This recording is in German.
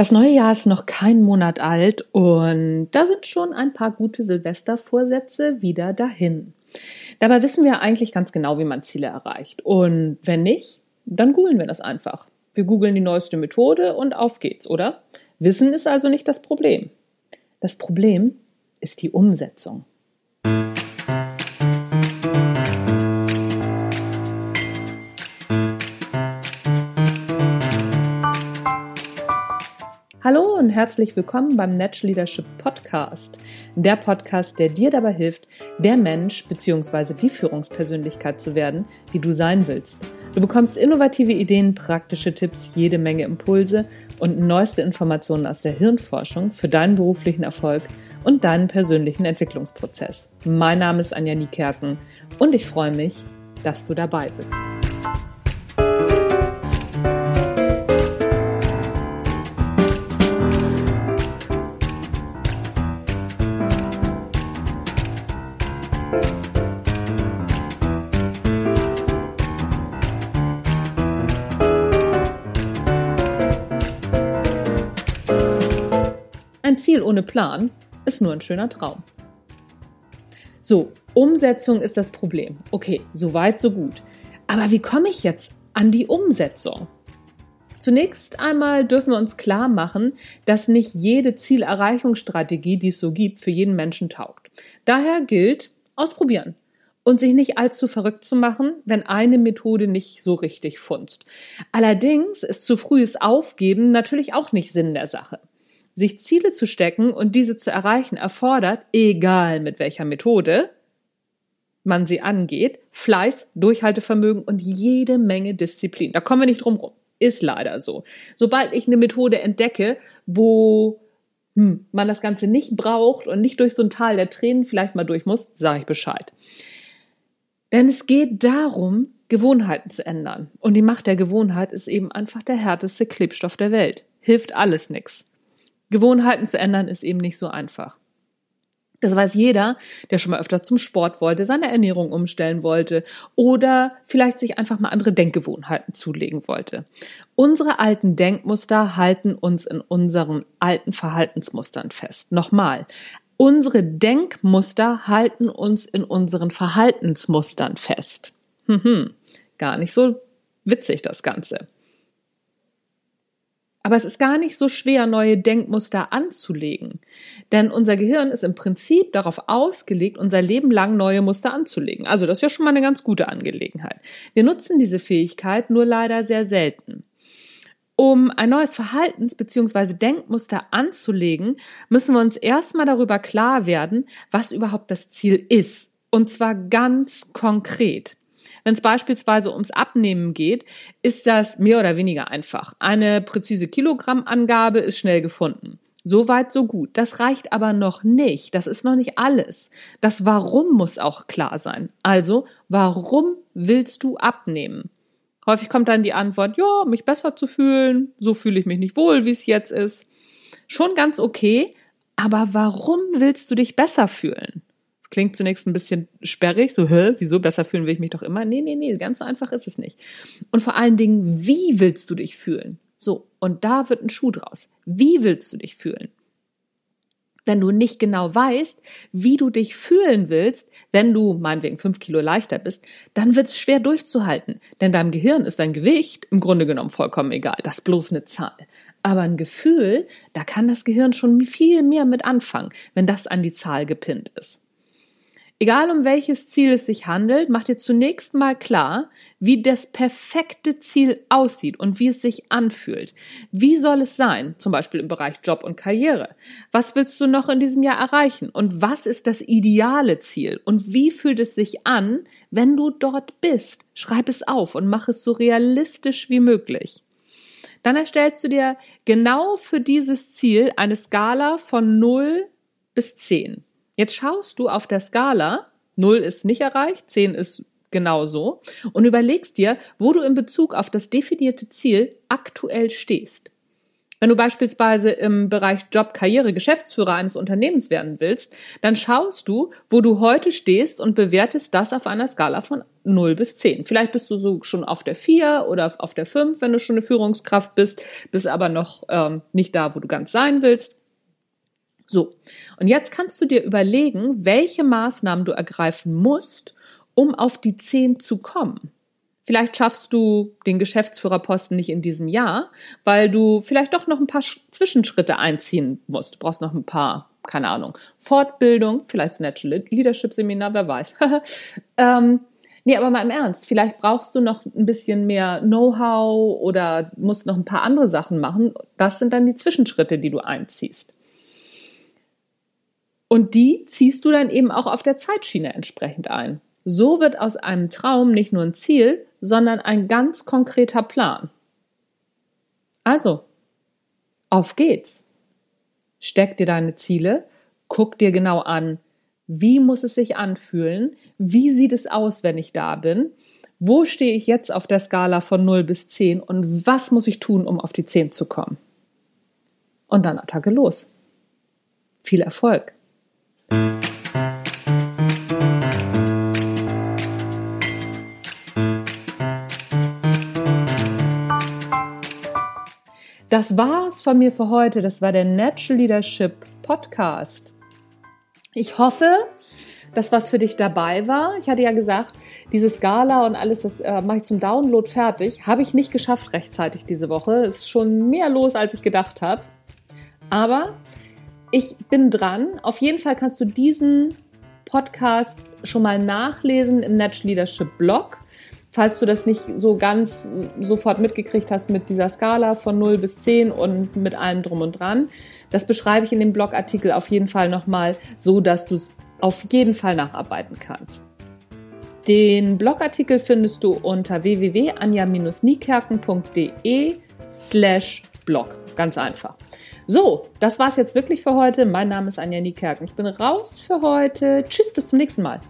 Das neue Jahr ist noch kein Monat alt und da sind schon ein paar gute Silvestervorsätze wieder dahin. Dabei wissen wir eigentlich ganz genau, wie man Ziele erreicht. Und wenn nicht, dann googeln wir das einfach. Wir googeln die neueste Methode und auf geht's, oder? Wissen ist also nicht das Problem. Das Problem ist die Umsetzung. Hallo und herzlich willkommen beim Natural Leadership Podcast. Der Podcast, der dir dabei hilft, der Mensch bzw. die Führungspersönlichkeit zu werden, die du sein willst. Du bekommst innovative Ideen, praktische Tipps, jede Menge Impulse und neueste Informationen aus der Hirnforschung für deinen beruflichen Erfolg und deinen persönlichen Entwicklungsprozess. Mein Name ist Anja Niekerken und ich freue mich, dass du dabei bist. Ein Ziel ohne Plan ist nur ein schöner Traum. So, Umsetzung ist das Problem. Okay, so weit, so gut. Aber wie komme ich jetzt an die Umsetzung? Zunächst einmal dürfen wir uns klar machen, dass nicht jede Zielerreichungsstrategie, die es so gibt, für jeden Menschen taugt. Daher gilt, ausprobieren und sich nicht allzu verrückt zu machen, wenn eine Methode nicht so richtig funzt. Allerdings ist zu frühes Aufgeben natürlich auch nicht Sinn der Sache. Sich Ziele zu stecken und diese zu erreichen, erfordert, egal mit welcher Methode man sie angeht, Fleiß, Durchhaltevermögen und jede Menge Disziplin. Da kommen wir nicht drum rum. Ist leider so. Sobald ich eine Methode entdecke, wo man das Ganze nicht braucht und nicht durch so ein Tal der Tränen vielleicht mal durch muss, sage ich Bescheid. Denn es geht darum, Gewohnheiten zu ändern. Und die Macht der Gewohnheit ist eben einfach der härteste Klebstoff der Welt. Hilft alles nichts. Gewohnheiten zu ändern ist eben nicht so einfach. Das weiß jeder, der schon mal öfter zum Sport wollte, seine Ernährung umstellen wollte oder vielleicht sich einfach mal andere Denkgewohnheiten zulegen wollte. Unsere alten Denkmuster halten uns in unseren alten Verhaltensmustern fest. Nochmal, unsere Denkmuster halten uns in unseren Verhaltensmustern fest. Gar nicht so witzig das Ganze. Aber es ist gar nicht so schwer, neue Denkmuster anzulegen. Denn unser Gehirn ist im Prinzip darauf ausgelegt, unser Leben lang neue Muster anzulegen. Also das ist ja schon mal eine ganz gute Angelegenheit. Wir nutzen diese Fähigkeit nur leider sehr selten. Um ein neues Verhaltens- bzw. Denkmuster anzulegen, müssen wir uns erstmal darüber klar werden, was überhaupt das Ziel ist. Und zwar ganz konkret. Wenn es beispielsweise ums Abnehmen geht, ist das mehr oder weniger einfach. Eine präzise Kilogrammangabe ist schnell gefunden. So weit, so gut. Das reicht aber noch nicht. Das ist noch nicht alles. Das Warum muss auch klar sein. Also, warum willst du abnehmen? Häufig kommt dann die Antwort, ja, mich besser zu fühlen. So fühle ich mich nicht wohl, wie es jetzt ist. Schon ganz okay, aber warum willst du dich besser fühlen? Klingt zunächst ein bisschen sperrig, so, wieso, besser fühlen will ich mich doch immer? Nee, ganz so einfach ist es nicht. Und vor allen Dingen, wie willst du dich fühlen? So, und da wird ein Schuh draus. Wie willst du dich fühlen? Wenn du nicht genau weißt, wie du dich fühlen willst, wenn du meinetwegen 5 Kilo leichter bist, dann wird es schwer durchzuhalten. Denn deinem Gehirn ist dein Gewicht im Grunde genommen vollkommen egal. Das ist bloß eine Zahl. Aber ein Gefühl, da kann das Gehirn schon viel mehr mit anfangen, wenn das an die Zahl gepinnt ist. Egal um welches Ziel es sich handelt, mach dir zunächst mal klar, wie das perfekte Ziel aussieht und wie es sich anfühlt. Wie soll es sein? Zum Beispiel im Bereich Job und Karriere. Was willst du noch in diesem Jahr erreichen? Und was ist das ideale Ziel? Und wie fühlt es sich an, wenn du dort bist? Schreib es auf und mach es so realistisch wie möglich. Dann erstellst du dir genau für dieses Ziel eine Skala von 0 bis 10. Jetzt schaust du auf der Skala, 0 ist nicht erreicht, 10 ist genauso, und überlegst dir, wo du in Bezug auf das definierte Ziel aktuell stehst. Wenn du beispielsweise im Bereich Job, Karriere, Geschäftsführer eines Unternehmens werden willst, dann schaust du, wo du heute stehst und bewertest das auf einer Skala von 0 bis 10. Vielleicht bist du so schon auf der 4 oder auf der 5, wenn du schon eine Führungskraft bist, bist aber noch nicht da, wo du ganz sein willst. So, und jetzt kannst du dir überlegen, welche Maßnahmen du ergreifen musst, um auf die 10 zu kommen. Vielleicht schaffst du den Geschäftsführerposten nicht in diesem Jahr, weil du vielleicht doch noch ein paar Zwischenschritte einziehen musst. Du brauchst noch ein paar, keine Ahnung, Fortbildung, vielleicht ein Natural Leadership Seminar, wer weiß. Nee, aber mal im Ernst, vielleicht brauchst du noch ein bisschen mehr Know-how oder musst noch ein paar andere Sachen machen. Das sind dann die Zwischenschritte, die du einziehst. Und die ziehst du dann eben auch auf der Zeitschiene entsprechend ein. So wird aus einem Traum nicht nur ein Ziel, sondern ein ganz konkreter Plan. Also, auf geht's. Steck dir deine Ziele, guck dir genau an, wie muss es sich anfühlen, wie sieht es aus, wenn ich da bin, wo stehe ich jetzt auf der Skala von 0 bis 10 und was muss ich tun, um auf die 10 zu kommen. Und dann Attacke los. Viel Erfolg. Das war's von mir für heute. Das war der Natural Leadership Podcast. Ich hoffe, dass was für dich dabei war. Ich hatte ja gesagt, diese Skala und alles, das mache ich zum Download fertig. Habe ich nicht geschafft rechtzeitig diese Woche. Ist schon mehr los, als ich gedacht habe. Aber ich bin dran. Auf jeden Fall kannst du diesen Podcast schon mal nachlesen im Natural Leadership Blog. Falls du das nicht so ganz sofort mitgekriegt hast mit dieser Skala von 0 bis 10 und mit allem drum und dran. Das beschreibe ich in dem Blogartikel auf jeden Fall nochmal, so dass du es auf jeden Fall nacharbeiten kannst. Den Blogartikel findest du unter www.anja-niekerken.de/blog. Ganz einfach. So, das war's jetzt wirklich für heute. Mein Name ist Anja Niekerken. Ich bin raus für heute. Tschüss, bis zum nächsten Mal.